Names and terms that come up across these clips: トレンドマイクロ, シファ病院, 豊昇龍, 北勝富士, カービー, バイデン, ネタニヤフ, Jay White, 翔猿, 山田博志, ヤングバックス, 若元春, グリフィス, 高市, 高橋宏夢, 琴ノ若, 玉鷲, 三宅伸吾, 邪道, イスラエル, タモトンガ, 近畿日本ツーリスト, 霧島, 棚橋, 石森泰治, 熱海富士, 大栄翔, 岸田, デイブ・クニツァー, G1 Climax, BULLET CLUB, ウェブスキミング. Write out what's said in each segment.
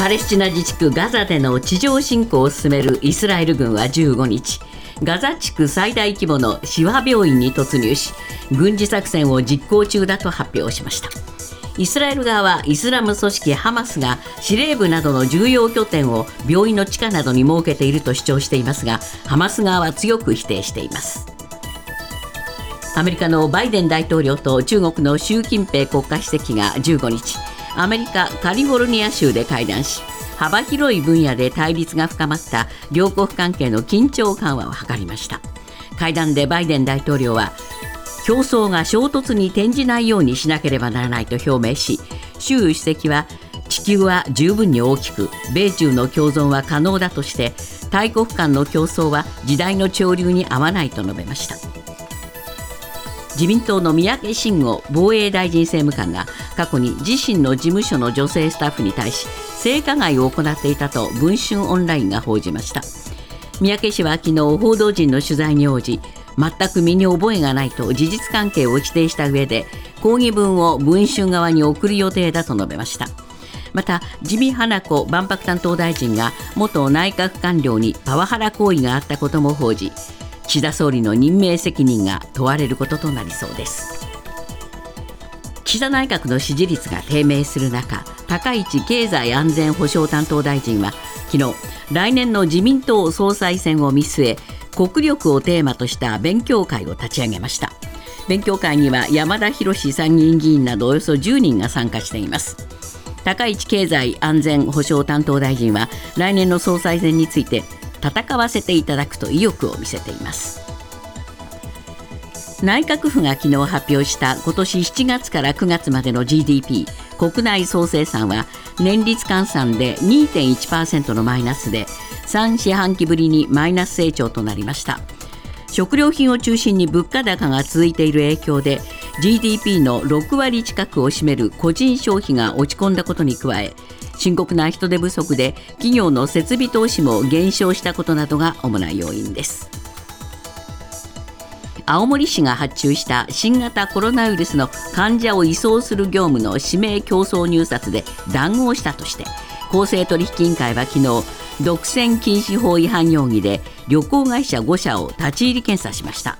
パレスチナ自治区ガザでの地上侵攻を進めるイスラエル軍は15日、ガザ地区最大規模のシファ病院に突入し、軍事作戦を実行中だと発表しました。イスラエル側はイスラム組織ハマスが司令部などの重要拠点を病院の地下などに設けていると主張していますが、ハマス側は強く否定しています。アメリカのバイデン大統領と中国の習近平国家主席が15日、アメリカ・カリフォルニア州で会談し、幅広い分野で対立が深まった両国関係の緊張緩和を図りました。会談でバイデン大統領は、競争が衝突に転じないようにしなければならないと表明し、習主席は地球は十分に大きく、米中の共存は可能だとして、大国間の競争は時代の潮流に合わないと述べました。自民党の三宅伸吾防衛大臣政務官が過去に自身の事務所の女性スタッフに対し性加害を行っていたと文春オンラインが報じました。三宅氏は昨日報道陣の取材に応じ、全く身に覚えがないと事実関係を否定した上で、抗議文を文春側に送る予定だと述べました。また自見花子万博担当大臣が元内閣官僚にパワハラ行為があったことも報じ、岸田総理の任命責任が問われることとなりそうです。岸田内閣の支持率が低迷する中、高市経済安全保障担当大臣は昨日、来年の自民党総裁選を見据え、国力をテーマとした勉強会を立ち上げました。勉強会には山田博志参議院議員などおよそ10人が参加しています。高市経済安全保障担当大臣は来年の総裁選について、戦わせていただくと意欲を見せています。内閣府が昨日発表した今年7月から9月までの GDP 国内総生産は年率換算で 2.1% のマイナスで、3四半期ぶりにマイナス成長となりました。食料品を中心に物価高が続いている影響で GDP の6割近くを占める個人消費が落ち込んだことに加え、深刻な人手不足で企業の設備投資も減少したことなどが主な要因です。青森市が発注した新型コロナウイルスの患者を移送する業務の指名競争入札で談合したとして、公正取引委員会は昨日、独占禁止法違反容疑で旅行会社5社を立ち入り検査しました。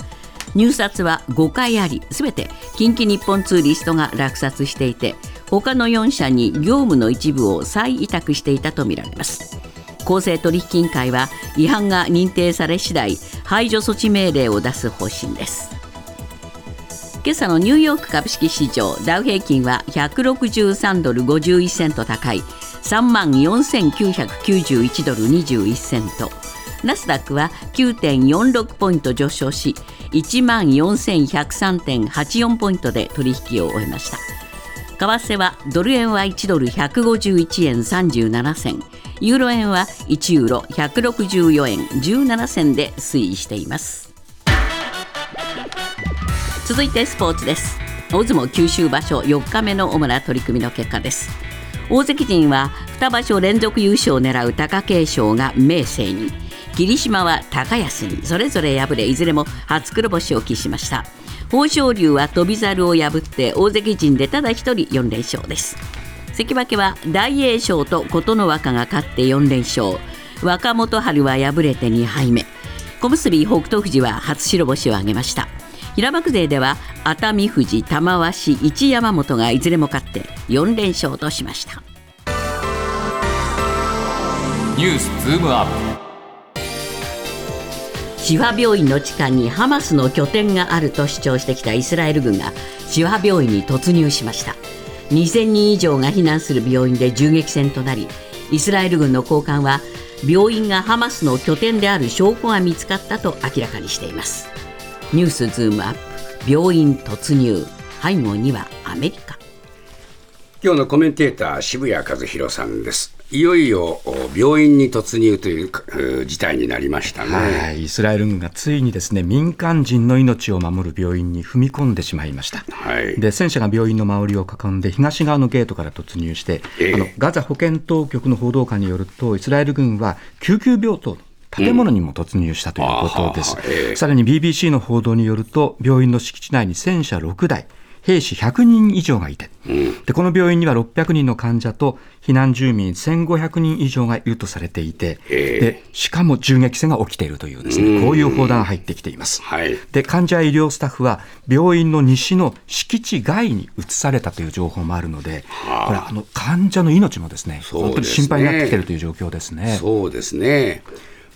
入札は5回あり、すべて近畿日本ツーリストが落札していて、他の4社に業務の一部を再委託していたとみられます。公正取引委員会は違反が認定され次第、排除措置命令を出す方針です。今朝のニューヨーク株式市場ダウ平均は163ドル51セント高い 34,991 ドル21セント、ナスダックは 9.46 ポイント上昇し 14,103.84 ポイントで取引を終えました。為替はドル円は1ドル151円37銭、ユーロ円は1ユーロ164円17銭で推移しています。続いてスポーツです。大相撲九州場所4日目の主な取り組みの結果です。大関陣は2場所連続優勝を狙う貴景勝が明生に、霧島は高安にそれぞれ敗れ、いずれも初黒星を喫しました。豊昇龍は翔猿を破って大関陣でただ一人4連勝です。関脇は大栄翔と琴ノ若が勝って4連勝、若元春は敗れて2敗目、小結北勝富士は初白星を挙げました。平幕勢では熱海富士、玉鷲、一山本がいずれも勝って4連勝としました。ニュースズームアップ。シファ病院の地下にハマスの拠点があると主張してきたイスラエル軍がシファ病院に突入しました。2000人以上が避難する病院で銃撃戦となり、イスラエル軍の高官は病院がハマスの拠点である証拠が見つかったと明らかにしています。ニュースズームアップ、病院突入、背後にはアメリカ。今日のコメンテーター渋谷和弘さんです。いよいよ病院に突入という事態になりましたね。はい、イスラエル軍がついにですね、民間人の命を守る病院に踏み込んでしまいました。はい、で、戦車が病院の周りを囲んで東側のゲートから突入して、ガザ保健当局の報道官によると、イスラエル軍は救急病棟建物にも突入したということです。さらに BBC の報道によると、病院の敷地内に戦車6台、兵士100人以上がいて、でこの病院には600人の患者と避難住民1500人以上がいるとされていて、でしかも銃撃戦が起きているというですね、こういう報道が入ってきています、はい、で患者や医療スタッフは病院の西の敷地外に移されたという情報もあるので、これは患者の命もですね、本当に心配になってきているという状況ですね。そうですね、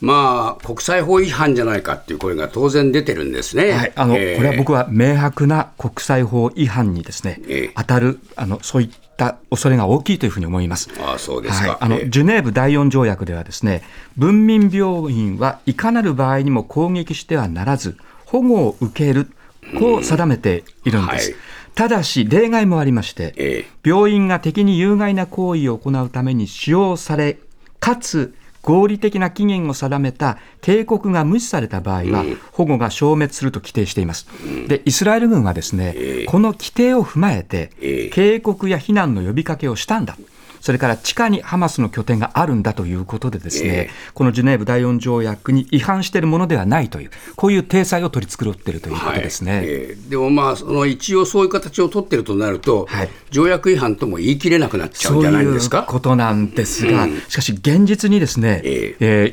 まあ、国際法違反じゃないかっていう声が当然出てるんですね、はい、これは僕は明白な国際法違反にですね、当たるそういった恐れが大きいというふうに思います。ああ、そうですか。はい、ジュネーブ第4条約ではですね、文民病院はいかなる場合にも攻撃してはならず保護を受ける、こう定めているんです、はい、ただし例外もありまして、病院が敵に有害な行為を行うために使用され、かつ合理的な期限を定めた警告が無視された場合は保護が消滅すると規定しています。で、イスラエル軍はですね、この規定を踏まえて警告や避難の呼びかけをしたんだ。それから地下にハマスの拠点があるんだということでですね、このジュネーブ第4条約に違反しているものではないという、こういう体裁を取り繕っているということですね、はい、でもまあ一応そういう形を取っているとなると、はい、条約違反とも言い切れなくなっちゃうんじゃないですか。そういうことなんですが、しかし現実にですね、医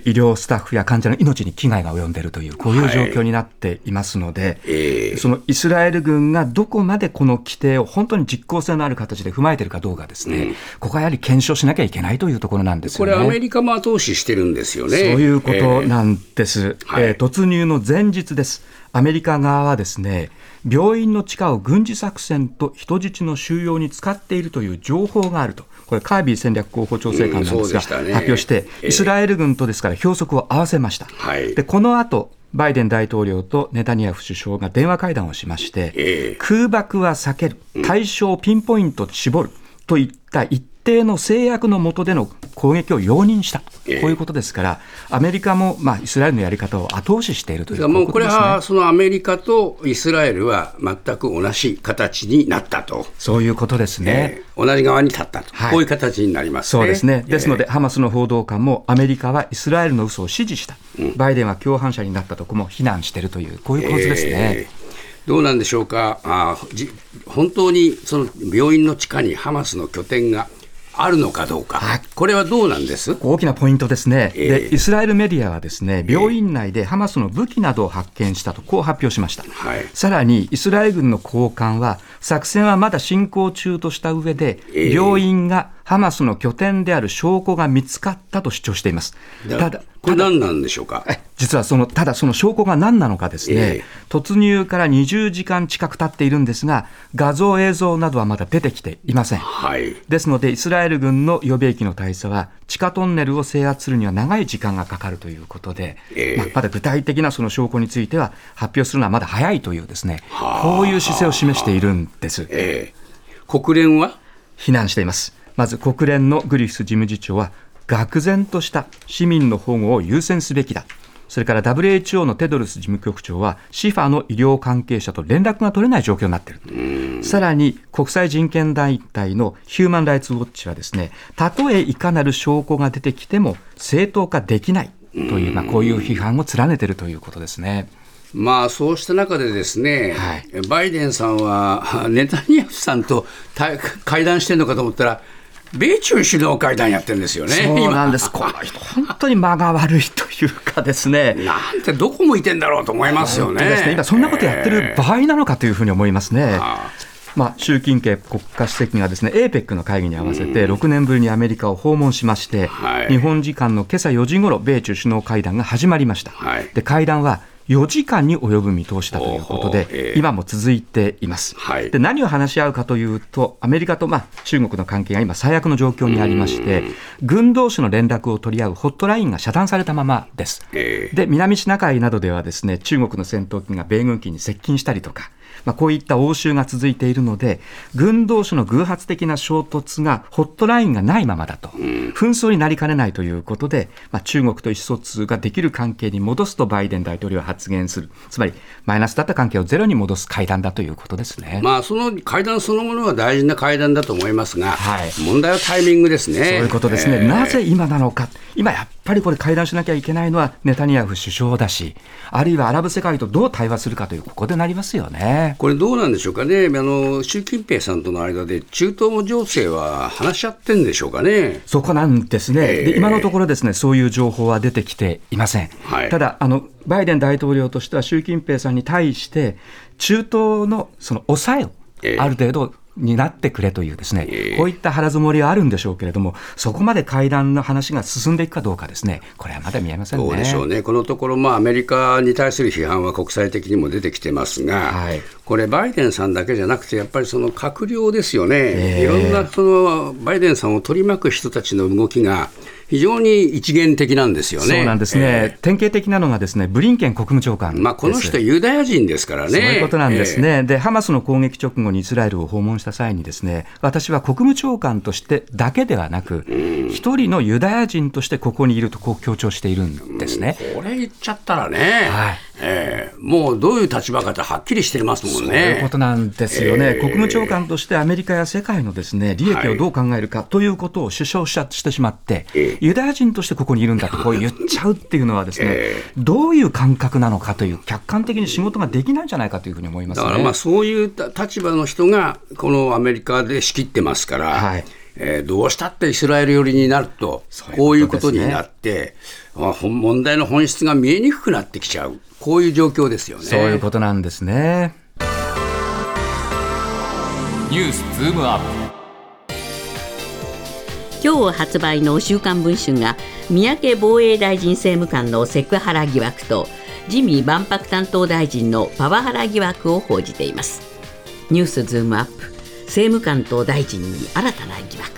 療スタッフや患者の命に危害が及んでいるという、こういう状況になっていますので、そのイスラエル軍がどこまでこの規定を本当に実効性のある形で踏まえているかどうかですね、ここはやはり検証しなきゃいけないというところなんですよね。これアメリカも後押ししてるんですよね。そういうことなんです、はい、突入の前日です。アメリカ側はですね、病院の地下を軍事作戦と人質の収容に使っているという情報があると、これカービー戦略広報調整官なんですが、発表してイスラエル軍とですから標則を合わせました、はい、でこの後バイデン大統領とネタニヤフ首相が電話会談をしまして、空爆は避ける、対象をピンポイント絞るといった一定の制約の下での攻撃を容認した、こういうことですから、アメリカも、イスラエルのやり方を後押ししているということですね。もうこれはそのアメリカとイスラエルは全く同じ形になったと、そういうことですね、同じ側に立ったと、はい、こういう形になりますね。そうですね。ですので、ハマスの報道官もアメリカはイスラエルの嘘を支持した、バイデンは共犯者になったとこも非難しているという、こういう構図ですね、どうなんでしょうか。本当にその病院の地下にハマスの拠点があるのかどうか、はい、これはどうなんです。大きなポイントですね、でイスラエルメディアはですね、病院内でハマスの武器などを発見したとこう発表しました、はい、さらにイスラエル軍の高官は作戦はまだ進行中とした上で、病院がハマスの拠点である証拠が見つかったと主張しています。ただこれ何なんでしょうか。実はその証拠が何なのかですね、突入から20時間近く経っているんですが、画像映像などはまだ出てきていません、はい、ですのでイスラエル軍の予備役の大佐は地下トンネルを制圧するには長い時間がかかるということで、まだ具体的なその証拠については発表するのはまだ早いというですね、こういう姿勢を示しているんです、国連は非難しています。まず国連のグリフィス事務次長は、愕然とした市民の保護を優先すべきだ。それから WHO のテドロス事務局長はシファの医療関係者と連絡が取れない状況になっている。さらに国際人権団体のヒューマンライツウォッチはですね、たとえいかなる証拠が出てきても正当化できないという、こういう批判を連ねているということですね。そうした中でですね、はい、バイデンさんはネタニヤフさんと会談してるのかと思ったら、米中首脳会談やってるんですよね。そうなんです。この人本当に間が悪いというかですね、なんてどこ向いてんだろうと思いますよ ね。今そんなことやってる場合なのかというふうに思いますね、習近平国家主席がですね、APEC の会議に合わせて6年ぶりにアメリカを訪問しまして、日本時間の今朝4時ごろ米中首脳会談が始まりました、で会談は4時間に及ぶ見通しだということで、今も続いています、で何を話し合うかというと、アメリカと、中国の関係が今最悪の状況にありまして、軍同士の連絡を取り合うホットラインが遮断されたままです、で南シナ海などではですね、中国の戦闘機が米軍機に接近したりとか、こういった応酬が続いているので、軍同士の偶発的な衝突がホットラインがないままだと紛争になりかねないということで、中国と意思疎通ができる関係に戻すとバイデン大統領は発言する、つまりマイナスだった関係をゼロに戻す会談だということですね、その会談そのものは大事な会談だと思いますが、問題はタイミングですね。そういうことですね、なぜ今なのか。今やっぱりこれ会談しなきゃいけないのはネタニヤフ首相だし、あるいはアラブ世界とどう対話するかという、ここでなりますよね。これどうなんでしょうかね。習近平さんとの間で中東情勢は話し合ってんでしょうかね。そこなんですね。で今のところですね、そういう情報は出てきていません、はい、ただバイデン大統領としては習近平さんに対して中東のその抑えをある程度になってくれというですね、こういった腹積もりはあるんでしょうけれども、そこまで会談の話が進んでいくかどうかですね、これはまだ見えませんね。どうでしょうね。このところ、アメリカに対する批判は国際的にも出てきてますが、はい、これバイデンさんだけじゃなくてやっぱりその閣僚ですよね、いろんなバイデンさんを取り巻く人たちの動きが非常に一元的なんですよね。そうなんですね。典型的なのがですね、ブリンケン国務長官です。この人ユダヤ人ですからね。そういうことなんですね。でハマスの攻撃直後にイスラエルを訪問した際にですね、私は国務長官としてだけではなく一人のユダヤ人としてここにいるとこう強調しているんですね。これ言っちゃったらね、はい、もうどういう立場かってはっきりしてますもんね。そういうことなんですよね。国務長官としてアメリカや世界のですね、利益をどう考えるかということを主張してしまって、ユダヤ人としてここにいるんだとこう言っちゃうっていうのはですね、どういう感覚なのかという、客観的に仕事ができないんじゃないかというふうに思いますね。だからそういう立場の人がこのアメリカで仕切ってますから、はい、どうしたってイスラエル寄りになるとこういうことになって、問題の本質が見えにくくなってきちゃう、こういう状況ですよね。そういうことなんですね。ニュースズームアップ。今日発売の週刊文春が三宅防衛大臣政務官のセクハラ疑惑と自見万博担当大臣のパワハラ疑惑を報じています。ニュースズームアップ、政務官と大臣に新たな疑惑。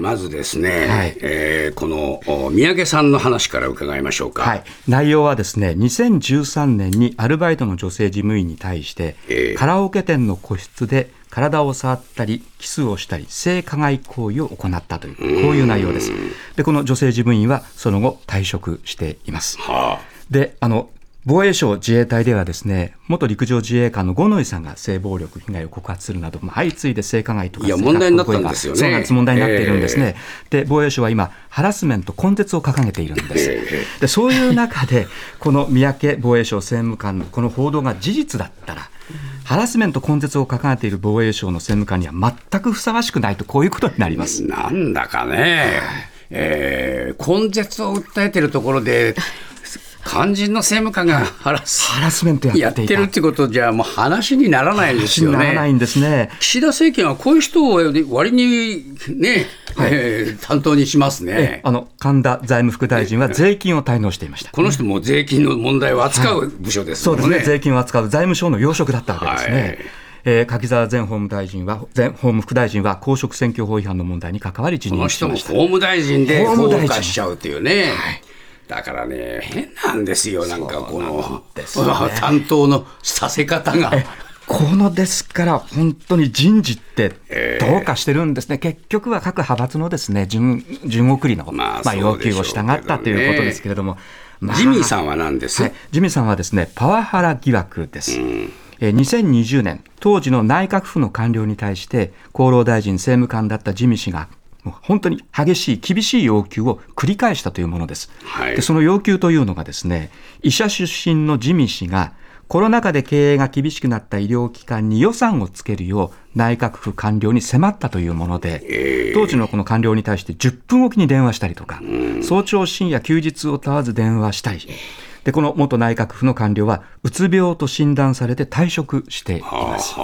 まずですね、はい、この三宅さんの話から伺いましょうか。はい、内容はですね、2013年にアルバイトの女性事務員に対して、カラオケ店の個室で体を触ったりキスをしたり性加害行為を行ったという、こういう内容です。でこの女性事務員はその後退職しています。で防衛省自衛隊ではですね、元陸上自衛官の五ノ井さんが性暴力被害を告発するなど、相次いで性加害とか問題になったんですよね。そうなんです、問題になっているんですね。で防衛省は今ハラスメント根絶を掲げているんです。でそういう中でこの三宅防衛省政務官のこの報道が事実だったら、ハラスメント根絶を掲げている防衛省の政務官には全くふさわしくないと、こういうことになります。なんだかね、根絶を訴えているところで肝心の政務官がハラスメントやってるってことじゃもう話にならないんですよね。話にならないんですね。岸田政権はこういう人を割にね、担当にしますね。神田財務副大臣は税金を滞納していました。この人も税金の問題を扱う部署ですもんね。そうですね、税金を扱う財務省の要職だったわけですね。柿沢前法務大臣は、前法務副大臣は公職選挙法違反の問題に関わり辞任しました。この人も法務大臣で放火しちゃうというね。だからね、変なんですよ。なんかこの担当のさせ方がこの、ですから本当に人事ってどうかしてるんですね。結局は各派閥のですね、順送りの、要求を従ったということですけれども、ジミーさんは何ですか。ジミーさんはですね、パワハラ疑惑です。2020年当時の内閣府の官僚に対して厚労大臣政務官だったジミー氏が本当に激しい厳しい要求を繰り返したというものです。でその要求というのがですね、医者出身の自見氏がコロナ禍で経営が厳しくなった医療機関に予算をつけるよう内閣府官僚に迫ったというもので、当時のこの官僚に対して10分おきに電話したりとか、早朝深夜休日を問わず電話したりで、この元内閣府の官僚はうつ病と診断されて退職しています。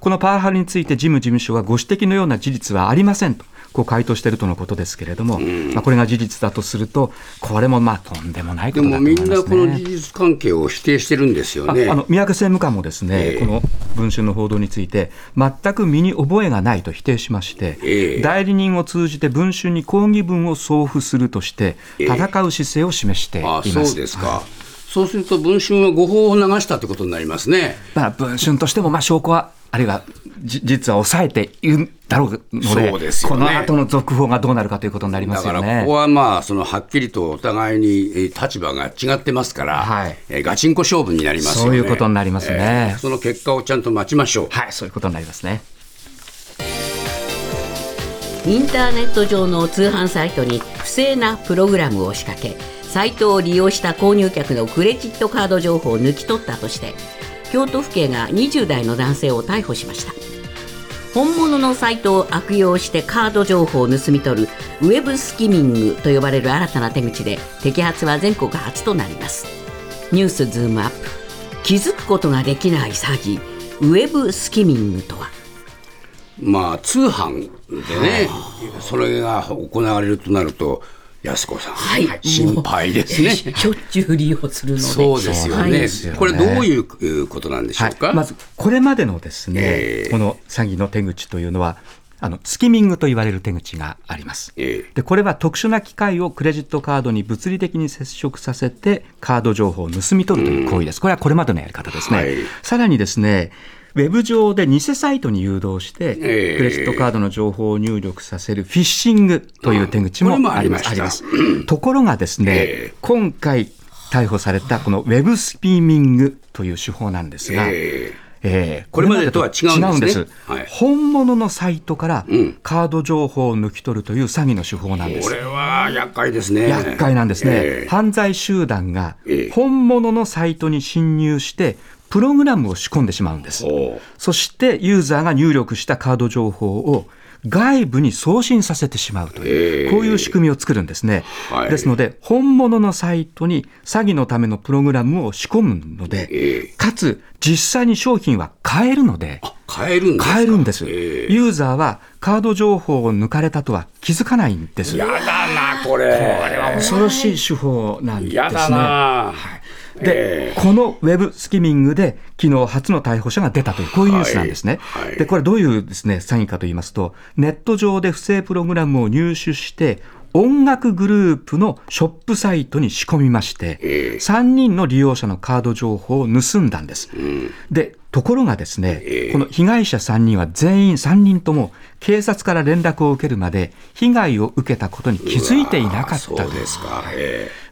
このパワハラについて事務所はご指摘のような事実はありませんとこう回答しているとのことですけれども、これが事実だとすると、これもとんでもないことだと思いますね。でもみんなこの事実関係を否定してるんですよね。三宅政務官もですね、この文春の報道について全く身に覚えがないと否定しまして、代理人を通じて文春に抗議文を送付するとして戦う姿勢を示しています。そうですか。そうすると文春は誤報を流したということになりますね。文春としても証拠はあるいは実は抑えているだろうの で、この後の続報がどうなるかということになりますよね。だからここはそのはっきりとお互いに立場が違ってますから、ガチンコ勝負になりますよね。そういうことになりますね。その結果をちゃんと待ちましょう。そういうことになりますね。インターネット上の通販サイトに不正なプログラムを仕掛け、サイトを利用した購入客のクレジットカード情報を抜き取ったとして、京都府警が20代の男性を逮捕しました。本物のサイトを悪用してカード情報を盗み取るウェブスキミングと呼ばれる新たな手口で、摘発は全国初となります。ニュースズームアップ、気づくことができない詐欺、ウェブスキミングとは。通販でね、それが行われるとなると安子さん、心配ですね。しょっちゅう利用するので。そうですよね、これどういうことなんでしょうか。まずこれまでのですね、この詐欺の手口というのは、スキミングと言われる手口があります。でこれは特殊な機械をクレジットカードに物理的に接触させてカード情報を盗み取るという行為です。これはこれまでのやり方ですね。さらにですね、ウェブ上で偽サイトに誘導して、クレジットカードの情報を入力させるフィッシングという手口もあります。ところがですね、今回逮捕されたこのウェブスキミングという手法なんですが、これまでとは違うんですね。本物のサイトからカード情報を抜き取るという詐欺の手法なんです。これは厄介ですね。厄介なんですね。犯罪集団が本物のサイトに侵入してプログラムを仕込んでしまうんです。そしてユーザーが入力したカード情報を外部に送信させてしまうという、こういう仕組みを作るんですね。ですので本物のサイトに詐欺のためのプログラムを仕込むので、かつ実際に商品は買えるので。買えるんです。ユーザーはカード情報を抜かれたとは気づかないんです。やだな、これ。これは恐ろしい手法なんですね。やだな。でこのウェブスキミングで昨日初の逮捕者が出たという、こういうニュースなんですね。でこれどういうですね、詐欺かと言いますと、ネット上で不正プログラムを入手して音楽グループのショップサイトに仕込みまして、3人の利用者のカード情報を盗んだんです。でところがですね、この被害者3人は全員3人とも警察から連絡を受けるまで被害を受けたことに気づいていなかったんです。そうですか。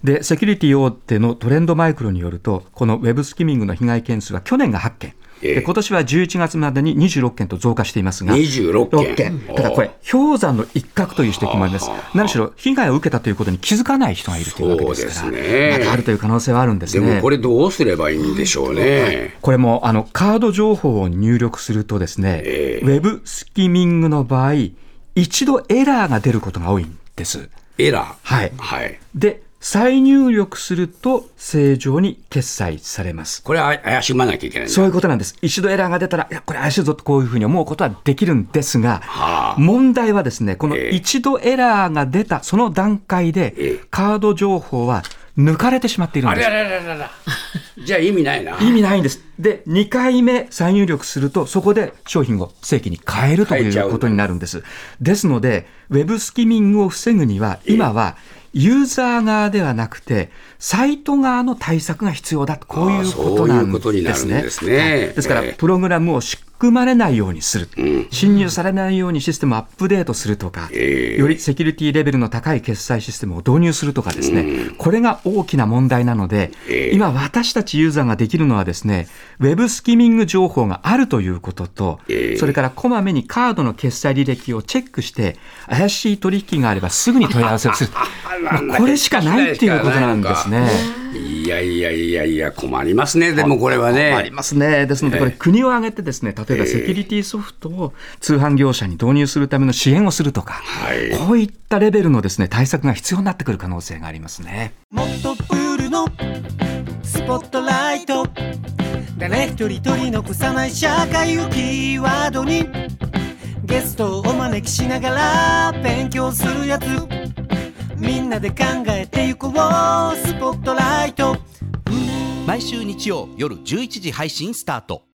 でセキュリティ大手のトレンドマイクロによると、このウェブスキミングの被害件数は去年が8件で、今年は11月までに26件と増加していますが、26件、ただこれ氷山の一角という指摘もあります。何しろ被害を受けたということに気づかない人がいるというわけですから、またあるという可能性はあるんですね。でもこれどうすればいいんでしょうね。これもカード情報を入力するとですね、ウェブスキミングの場合一度エラーが出ることが多いんです。エラー、で再入力すると正常に決済されます。これは怪しまなきゃいけない、そういうことなんです。一度エラーが出たら、いやこれ怪しいぞとこういうふうに思うことはできるんですが、問題はですね、この一度エラーが出たその段階で、カード情報は抜かれてしまっているんです。じゃあ意味ないな。意味ないんです。で2回目再入力すると、そこで商品を正規に変えるということになるんです。ですのでウェブスキミングを防ぐには、今はユーザー側ではなくてサイト側の対策が必要だと、こういうことなんですね。ですからプログラムを仕組まれないようにする、侵入されないようにシステムをアップデートするとか、よりセキュリティレベルの高い決済システムを導入するとかですね、これが大きな問題なので、今私たちユーザーができるのはですね、ウェブスキミング情報があるということと、それからこまめにカードの決済履歴をチェックして怪しい取引があればすぐに問い合わせをするこれしかないっていうことなんですね。いや困りますね。でもこれはね、困りますね。ですのでこれ国を挙げてですね、例えばセキュリティソフトを通販業者に導入するための支援をするとか、こういったレベルのですね、対策が必要になってくる可能性がありますね。もっとプールのスポットライト、誰一人取り残さない社会をキーワードにゲストをお招きしながら勉強するやつ、みんなで考えてゆこう、スポットライト。毎週日曜夜11時配信スタート。